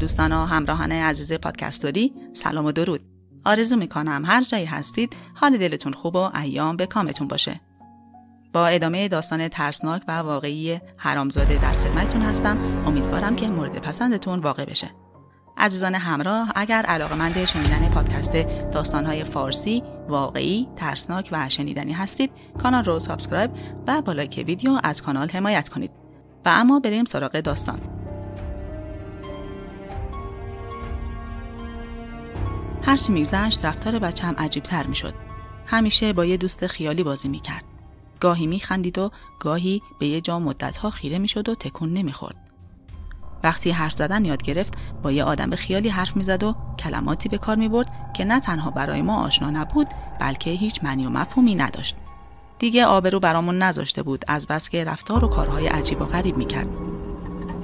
دوستان و همراهان عزیز پادکستوری سلام و درود. آرزو میکنم هر جایی هستید حال دلتون خوب و ایام به کامتون باشه. با ادامه داستان ترسناک و واقعی حرامزاده در خدمتتون هستم. امیدوارم که مورد پسندتون واقع بشه. عزیزان همراه، اگر علاقه‌مند شنیدن پادکست داستان‌های فارسی واقعی، ترسناک و شنیدنی هستید، کانال رو سابسکرایب و با لایک ویدیو از کانال حمایت کنید. و اما بریم سراغ داستان. هرچی می‌گذشت رفتار بچه‌م عجیب‌تر می‌شد. همیشه با یه دوست خیالی بازی می‌کرد. گاهی می‌خندید و گاهی به یه جا مدت‌ها خیره می‌شد و تکون نمی‌خورد. وقتی حرف زدن یاد گرفت با یه آدم خیالی حرف می‌زد و کلماتی به کار می‌برد که نه تنها برای ما آشنا نبود بلکه هیچ معنی و مفهومی نداشت. دیگه آبرو برامون نذاشته بود از بس که رفتار و کارهای عجیب و غریب می‌کرد.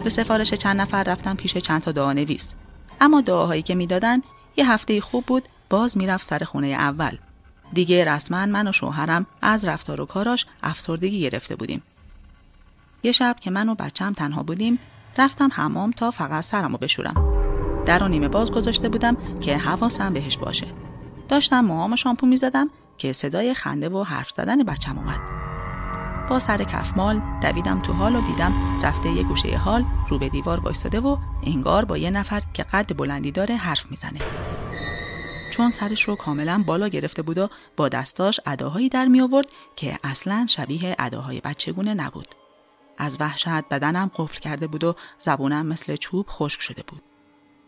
به سفارش چند نفر رفتم پیش چند تا دعانویس. اما دعاهایی که می‌دادن یه هفته خوب بود باز میرفت سر خونه اول. دیگه رسما من و شوهرم از رفتار و کاراش افسردگی گرفته بودیم. یه شب که من و بچه‌م تنها بودیم رفتم حمام تا فقط سرمو بشورم. درو نیمه باز گذاشته بودم که حواسم بهش باشه. داشتم موهامو شامپو می‌زدم که صدای خنده و حرف زدن بچه‌م اومد. با سر کفمال دویدم تو هال و دیدم رفته یه گوشه هال رو به دیوار وایساده و انگار با یه نفر که قد بلندی داره حرف میزنه. چون سرش رو کاملا بالا گرفته بود و با دستاش اداهایی در می آورد که اصلا شبیه اداهای بچگونه نبود. از وحشت بدنم قفل کرده بود و زبونم مثل چوب خشک شده بود.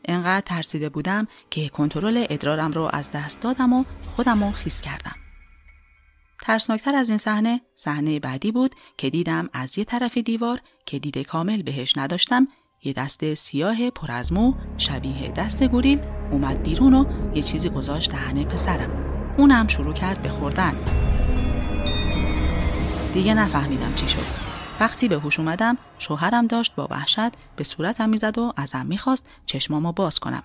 انقدر ترسیده بودم که کنترل ادرارم رو از دست دادم و خودم رو خیس کردم. ترسناکتر از این صحنه بعدی بود که دیدم از یه طرف دیوار که دید کامل بهش نداشتم یه دست سیاه پر از مو شبیه دست گوریل اومد بیرون و یه چیزی گذاشت دهنه پسرم. اونم شروع کرد به خوردن. دیگه نفهمیدم چی شد. وقتی به هوش اومدم شوهرم داشت با وحشت به صورتم میزد و ازم میخواست چشمامو باز کنم.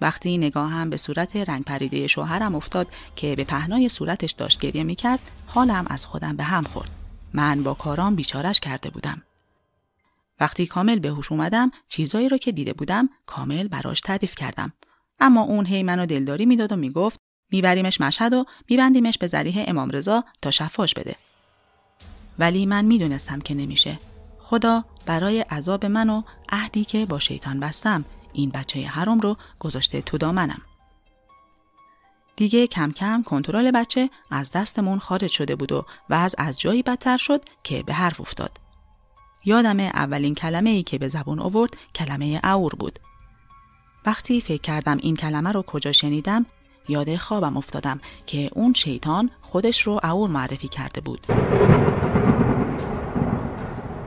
وقتی نگاهم به صورت رنگ پریده شوهرم افتاد که به پهنای صورتش داشت گریه میکرد حالم از خودم به هم خورد. من با کارام بیچارش کرده بودم. وقتی کامل به هوش اومدم چیزایی رو که دیده بودم کامل براش تعریف کردم. اما اون هی منو دلداری میداد و میگفت میبریمش مشهد و میبندیمش به ذریح امام رضا تا شفاش بده. ولی من میدونستم که نمیشه. خدا برای عذاب من و عهدی که با شیطان بستم این بچه حرام رو گذاشته تو دامنم. دیگه کم کم کنترل بچه از دستمون خارج شده بود و وضع از جایی بدتر شد که به حرف افتاد. یادم اولین کلمه‌ای که به زبان آورد کلمه عور بود. وقتی فکر کردم این کلمه رو کجا شنیدم یاد خوابم افتادم که اون شیطان خودش رو عور معرفی کرده بود.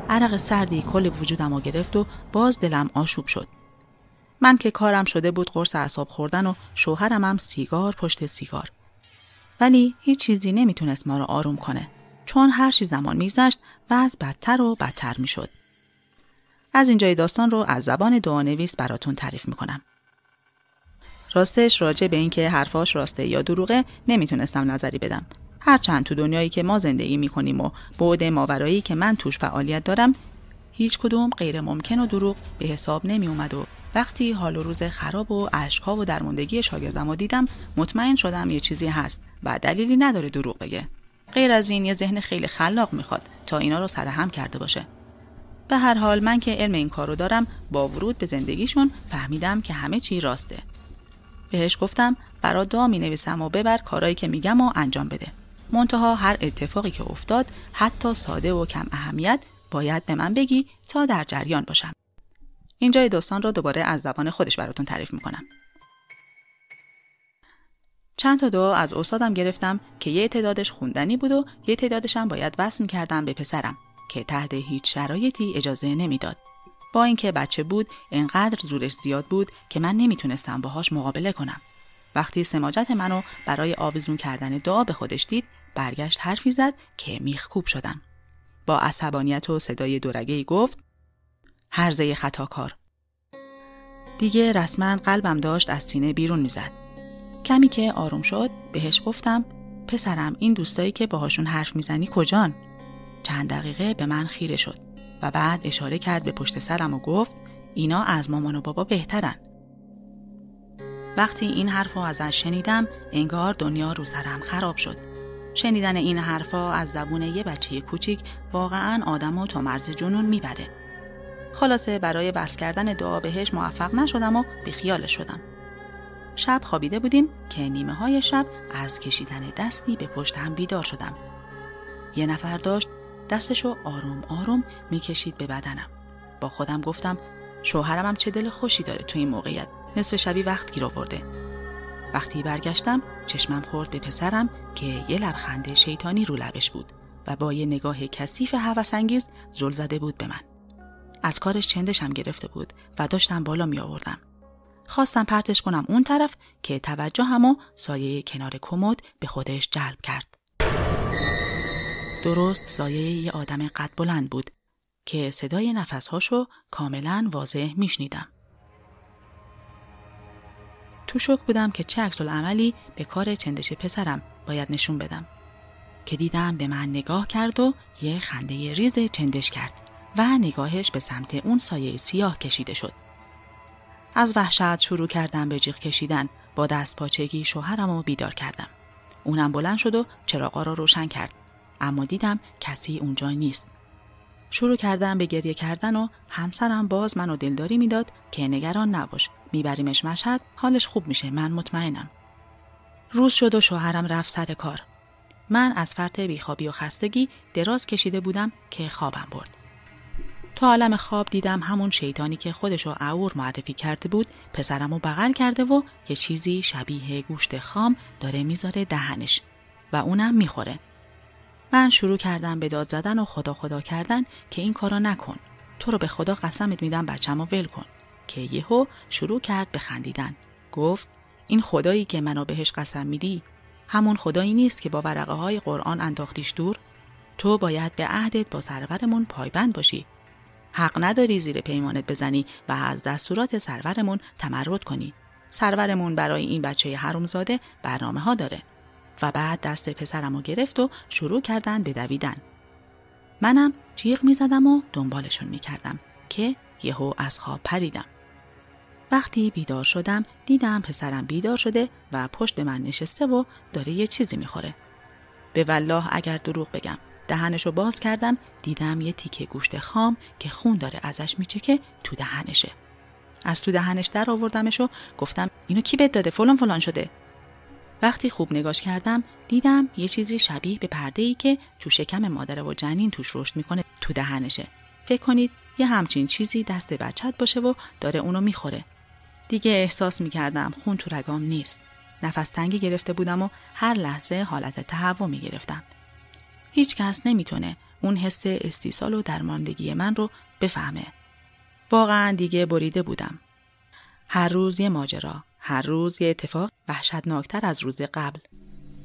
عرق سردی کل وجودم رو گرفت و باز دلم آشوب شد. من که کارم شده بود قرص اعصاب خوردن و شوهرم هم سیگار پشت سیگار. ولی هیچ چیزی نمیتونست ما رو آروم کنه. چون هر چی زمان می‌گذشت وضع بدتر و بدتر می‌شد. از اینجای داستان رو از زبان دعانویس براتون تعریف می‌کنم. راستش راجع به اینکه حرفاش راسته یا دروغه نمیتونستم نظری بدم. هرچند تو دنیایی که ما زندگی می‌کنیم و بعد ماورایی که من توش فعالیت دارم هیچ کدوم غیر ممکن و دروغ به حساب نمی‌اومد و وقتی حال و روز خراب و اشک‌ها و درموندگی شاگردمو دیدم مطمئن شدم یه چیزی هست و دلیلی نداره دروغ بگه. غیر از این یه ذهن خیلی خلاق میخواد تا اینا رو سرهم کرده باشه. به هر حال من که علم این کارو دارم با ورود به زندگیشون فهمیدم که همه چی راسته. بهش گفتم برا دعا مینویسم و ببر کارایی که میگم و انجام بده. منتها هر اتفاقی که افتاد حتی ساده و کم اهمیت باید به من بگی تا در جریان باشم. اینجای داستان رو دوباره از زبان خودش براتون تعریف میکنم. چند تا دعا از استادم گرفتم که یه تعدادش خوندنی بود و یه تعدادش هم باید وصل می‌کردم به پسرم که تحت هیچ شرایطی اجازه نمیداد. با اینکه بچه بود انقدر زورش زیاد بود که من نمیتونستم باهاش مقابله کنم. وقتی سماجت منو برای آویزون کردن دعا به خودش دید برگشت حرفی زد که میخکوب شدم. با عصبانیت و صدای دورگه‌ای گفت هرزه خطاکار. دیگه رسما قلبم داشت از سینه بیرون میزد. کمی که آروم شد بهش گفتم پسرم این دوستایی که باهاشون حرف میزنی کجان؟ چند دقیقه به من خیره شد و بعد اشاره کرد به پشت سرم و گفت اینا از مامان و بابا بهترن. وقتی این حرفو ازش شنیدم انگار دنیا رو سرم خراب شد. شنیدن این حرفا از زبون یه بچه کوچیک واقعاً آدمو تا مرز جنون میبره. خلاصه برای بس کردن دعا بهش موفق نشدم و بیخیالش شدم. شب خوابیده بودیم که نیمه های شب از کشیدن دستی به پشتم بیدار شدم. یه نفر داشت دستشو آروم آروم میکشید به بدنم. با خودم گفتم شوهرم هم چه دل خوشی داره تو این موقعیت، نصف شبی وقت گیر آورده. وقتی برگشتم چشمم خورد به پسرم که یه لبخند شیطانی رو لبش بود و با یه نگاه کثیف هوس‌انگیز زل زده بود به من. از کارش چندشم گرفته بود و داشتم بالا می آوردم. خواستم پرتش کنم اون طرف که توجهمو سایه کنار کمد به خودش جلب کرد. درست سایه یه آدم قد بلند بود که صدای نفسهاشو کاملا واضح می شنیدم. تو شوک بودم که چه عکس‌العملی به کار چندش پسرم باید نشون بدم که دیدم به من نگاه کرد و یه خنده ریز چندش کرد و نگاهش به سمت اون سایه سیاه کشیده شد. از وحشت شروع کردم به جیغ کشیدن. با دست پاچگی شوهرمو بیدار کردم. اونم بلند شد و چراغا رو روشن کرد، اما دیدم کسی اونجا نیست. شروع کردم به گریه کردن و همسرم باز منو دلداری میداد که نگران نباش، میبریمش مشهد، حالش خوب میشه، من مطمئنم. روز شد و شوهرم رفت سر کار. من از فرط بیخوابی و خستگی دراز کشیده بودم که خوابم برد. تو عالم خواب دیدم همون شیطانی که خودشو عور معرفی کرده بود پسرمو بغل کرده و یه چیزی شبیه گوشت خام داره میذاره دهنش و اونم میخوره. من شروع کردم به داد زدن و خدا خدا کردن که این کارا نکن، تو رو به خدا قسمت میدم بچه‌مو ول کن، که یهو شروع کرد به خندیدن. گفت این خدایی که منو بهش قسم میدی همون خدایی نیست که با ورقه های قرآن انداختیش دور. تو باید به عهدت با سرورمون پایبند باشی، حق نداری زیر پیمانت بزنی و از دستورات سرورمون تمرد کنی. سرورمون برای این بچه حرومزاده برنامه ها داره. و بعد دست پسرمو گرفت و شروع کردن به دویدن. منم جیغ می زدم و دنبالشون می کردم که یهو از خواب پریدم. وقتی بیدار شدم دیدم پسرم بیدار شده و پشت به من نشسته و داره یه چیزی می خوره. به والله اگر دروغ بگم، دهنشو باز کردم دیدم یه تیکه گوشت خام که خون داره ازش میچکه تو دهنشه. از تو دهنش در آوردمش و گفتم اینو کی بهت داده، فلان فلان شده. وقتی خوب نگاش کردم دیدم یه چیزی شبیه به پرده‌ای که تو شکم مادر و جنین توش رشد میکنه تو دهنشه. فکر کنید یه همچین چیزی دست بچت باشه و داره اونو میخوره. دیگه احساس میکردم خون تو رگام نیست. نفس تنگی گرفته بودم و هر لحظه حالت تهوع میگرفتم. هیچ کس نمیتونه اون حس استیصال و درماندگی من رو بفهمه. واقعا دیگه بریده بودم. هر روز یه ماجرا، هر روز یه اتفاق وحشتناکتر از روز قبل.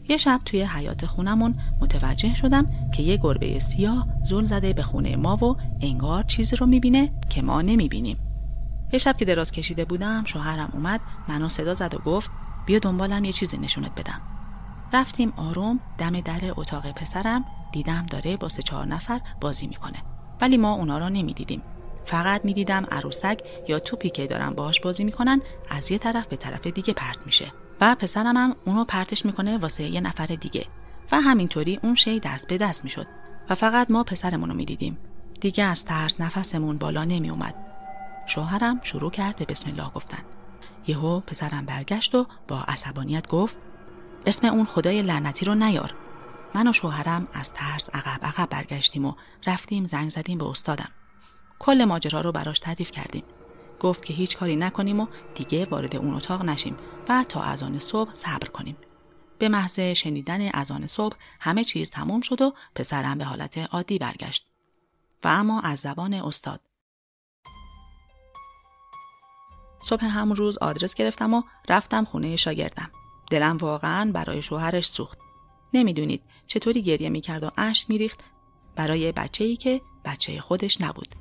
یه شب توی حیاط خونمون متوجه شدم که یه گربه سیاه زل زده به خونه ما و انگار چیزی رو میبینه که ما نمیبینیم. یه شب که دراز کشیده بودم شوهرم اومد، منو صدا زد و گفت بیا دنبالم یه چیزی نشونت بدم. رفتیم آروم دم در اتاق پسرم، دیدم داره با 3-4 نفر بازی میکنه، ولی ما اونا رو نمیدیدیم. فقط میدیدم عروسک یا توپی که دارن باهاش بازی میکنن از یه طرف به طرف دیگه پرت میشه و پسرم هم اونو پرتش میکنه واسه یه نفر دیگه و همینطوری اون شی دست به دست میشد و فقط ما پسرمونو میدیدیم. دیگه از ترس نفسمون بالا نمی اومد. شوهرم شروع کرد به بسم الله گفتن. یهو پسرم برگشت و با عصبانیت گفت اسم اون خدای لعنتی رو نیار. من و شوهرم از ترس عقب برگشتیم و رفتیم زنگ زدیم به استادم. کل ماجرا رو براش تعریف کردیم. گفت که هیچ کاری نکنیم و دیگه وارد اون اتاق نشیم و تا اذان صبح صبر کنیم. به محض شنیدن اذان صبح همه چیز تمام شد و پسرم به حالت عادی برگشت. و اما از زبان استاد. صبح همون روز آدرس گرفتم و رفتم خونه شاگردم. دلم واقعاً برای شوهرش سوخت. نمیدونید چطوری گریه میکرد و اشک میریخت برای بچه‌ای که بچه خودش نبود.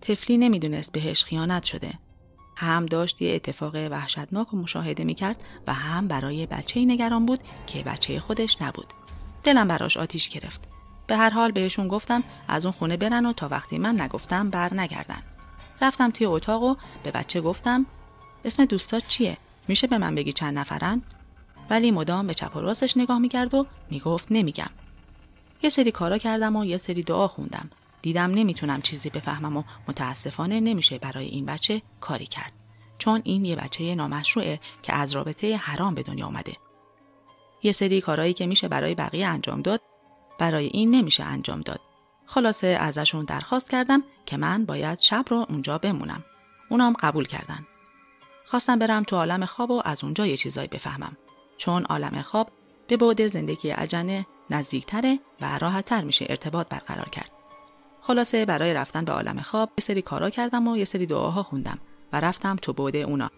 طفلی نمیدونست بهش خیانت شده. هم داشت یه اتفاق وحشتناک و مشاهده میکرد و هم برای بچه‌ای نگران بود که بچه خودش نبود. دلم براش آتیش گرفت. به هر حال بهشون گفتم از اون خونه برن و تا وقتی من نگفتم بر نگردن. رفتم توی اتاق و به بچه گفتم اسم دوستات چیه؟ میشه به من بگی چند نفرن؟ ولی مدام به چپ و راستش نگاه میکرد و میگفت نمیگم. یه سری کارا کردم و یه سری دعا خوندم. دیدم نمیتونم چیزی بفهمم و متاسفانه نمیشه برای این بچه کاری کرد. چون این یه بچه نامشروعه که از رابطه حرام به دنیا اومده. یه سری کارهایی که میشه برای بقیه انجام داد، برای این نمیشه انجام داد. خلاصه ازشون درخواست کردم که من باید شب رو اونجا بمونم. اونام قبول کردن. خواستم برم تو عالم خواب و از اونجا یه چیزایی بفهمم. چون عالم خواب به بعد زندگی اجنه نزدیکتره و راحت‌تر میشه ارتباط برقرار کرد. خلاصه برای رفتن به عالم خواب یه سری کارا کردم و یه سری دعاها خوندم و رفتم تو بعد اونا.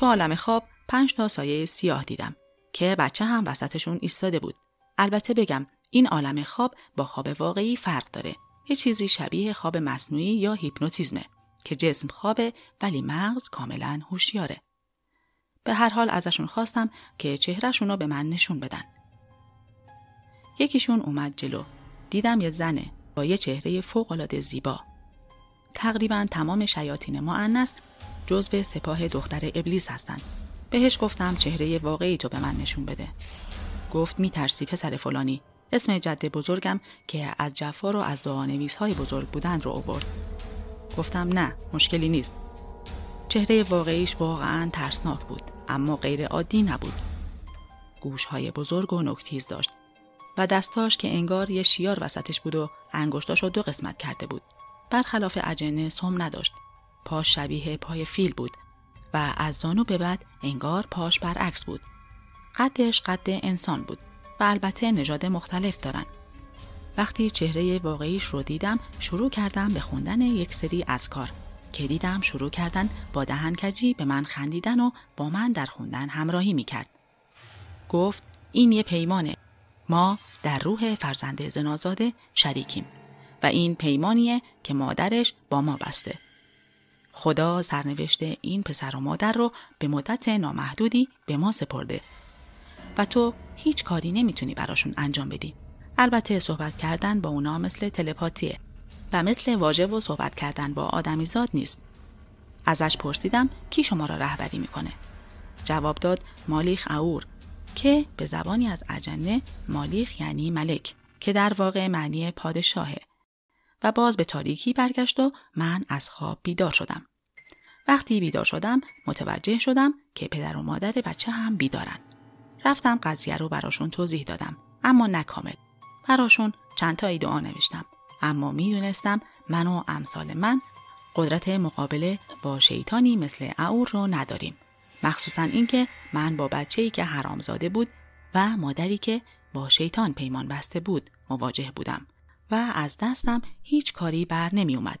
تو عالم خواب 5 تا سایه سیاه دیدم که بچه هم وسطشون ایستاده بود. البته بگم این عالم خواب با خواب واقعی فرق داره. یه چیزی شبیه خواب مصنوعی یا هیپنوتیزمه که جسم خوابه ولی مغز کاملا هوشیاره. به هر حال ازشون خواستم که چهرهشون رو به من نشون بدن. یکیشون اومد جلو. دیدم یه زنه با یه چهره فوق‌العاده زیبا. تقریبا تمام شیاطین مؤنث جزو سپاه دختر ابلیس هستن. بهش گفتم چهره واقعی تو به من نشون بده. گفت میترسی پسر فلانی. اسم جد بزرگم که از جعفر و از دعانویس‌های بزرگ بودند رو آورد. گفتم نه، مشکلی نیست. چهره واقعیش واقعا ترسناک بود، اما غیر عادی نبود. گوش‌های بزرگ و نوک‌تیز داشت و دستاش که انگار یه شیار وسطش بود و انگشتاشو 2 قسمت کرده بود. برخلاف اجنه سم نداشت. پاش شبیه پای فیل بود و از زانو به بعد انگار پاش برعکس بود. قدش قد انسان بود و البته نژاد مختلف دارن. وقتی چهره واقعیش رو دیدم شروع کردم به خوندن یک سری اذکار که دیدم شروع کردن با دهنکجی به من خندیدن و با من در خوندن همراهی میکرد. گفت این یه پیمانه. ما در روح فرزند زنازاده شریکیم و این پیمانیه که مادرش با ما بسته. خدا سرنوشت این پسر و مادر رو به مدت نامحدودی به ما سپرده و تو هیچ کاری نمیتونی براشون انجام بدی. البته صحبت کردن با اونا مثل تلپاتیه و مثل واژه و صحبت کردن با آدمیزاد نیست. ازش پرسیدم کی شما را رهبری میکنه؟ جواب داد مالیخ عور، که به زبانی از اجنه مالیخ یعنی ملک که در واقع معنی پادشاهه. و باز به تاریکی برگشت و من از خواب بیدار شدم. وقتی بیدار شدم متوجه شدم که پدر و مادر بچه هم بیدارن. رفتم قضیه رو براشون توضیح دادم، اما نه کامل. براشون چند تا دعا نوشتم، اما میدونستم من و امثال من قدرت مقابله با شیطانی مثل عور رو نداریم. مخصوصاً اینکه من با بچه‌ای که حرامزاده بود و مادری که با شیطان پیمان بسته بود مواجه بودم و از دستم هیچ کاری بر نمی اومد.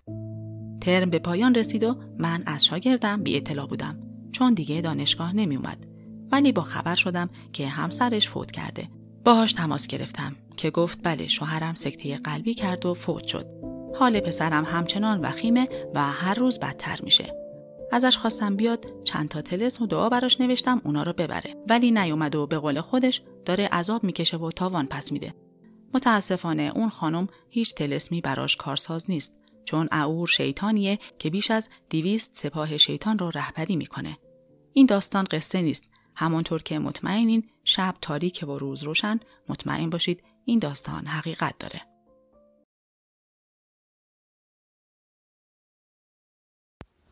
ترم به پایان رسید و من از شاگردم بی اطلاع بودم چون دیگه دانشگاه نمی اومد. ولی با خبر شدم که همسرش فوت کرده. باهاش تماس گرفتم که گفت بله شوهرم سکته قلبی کرد و فوت شد. حال پسرم همچنان وخیمه و هر روز بدتر میشه. ازش خواستم بیاد چند تا طلسم و دعا براش نوشتم اونا رو ببره، ولی نیومد و به قول خودش داره عذاب میکشه و تاوان پس میده. متاسفانه اون خانم هیچ طلسمی براش کارساز نیست، چون عور شیطانیه که بیش از 200 سپاه شیطان رو رهبری میکنه. این داستان قصه نیست. همونطور که مطمئنین شب تاریک و روز روشن، مطمئن باشید این داستان حقیقت داره.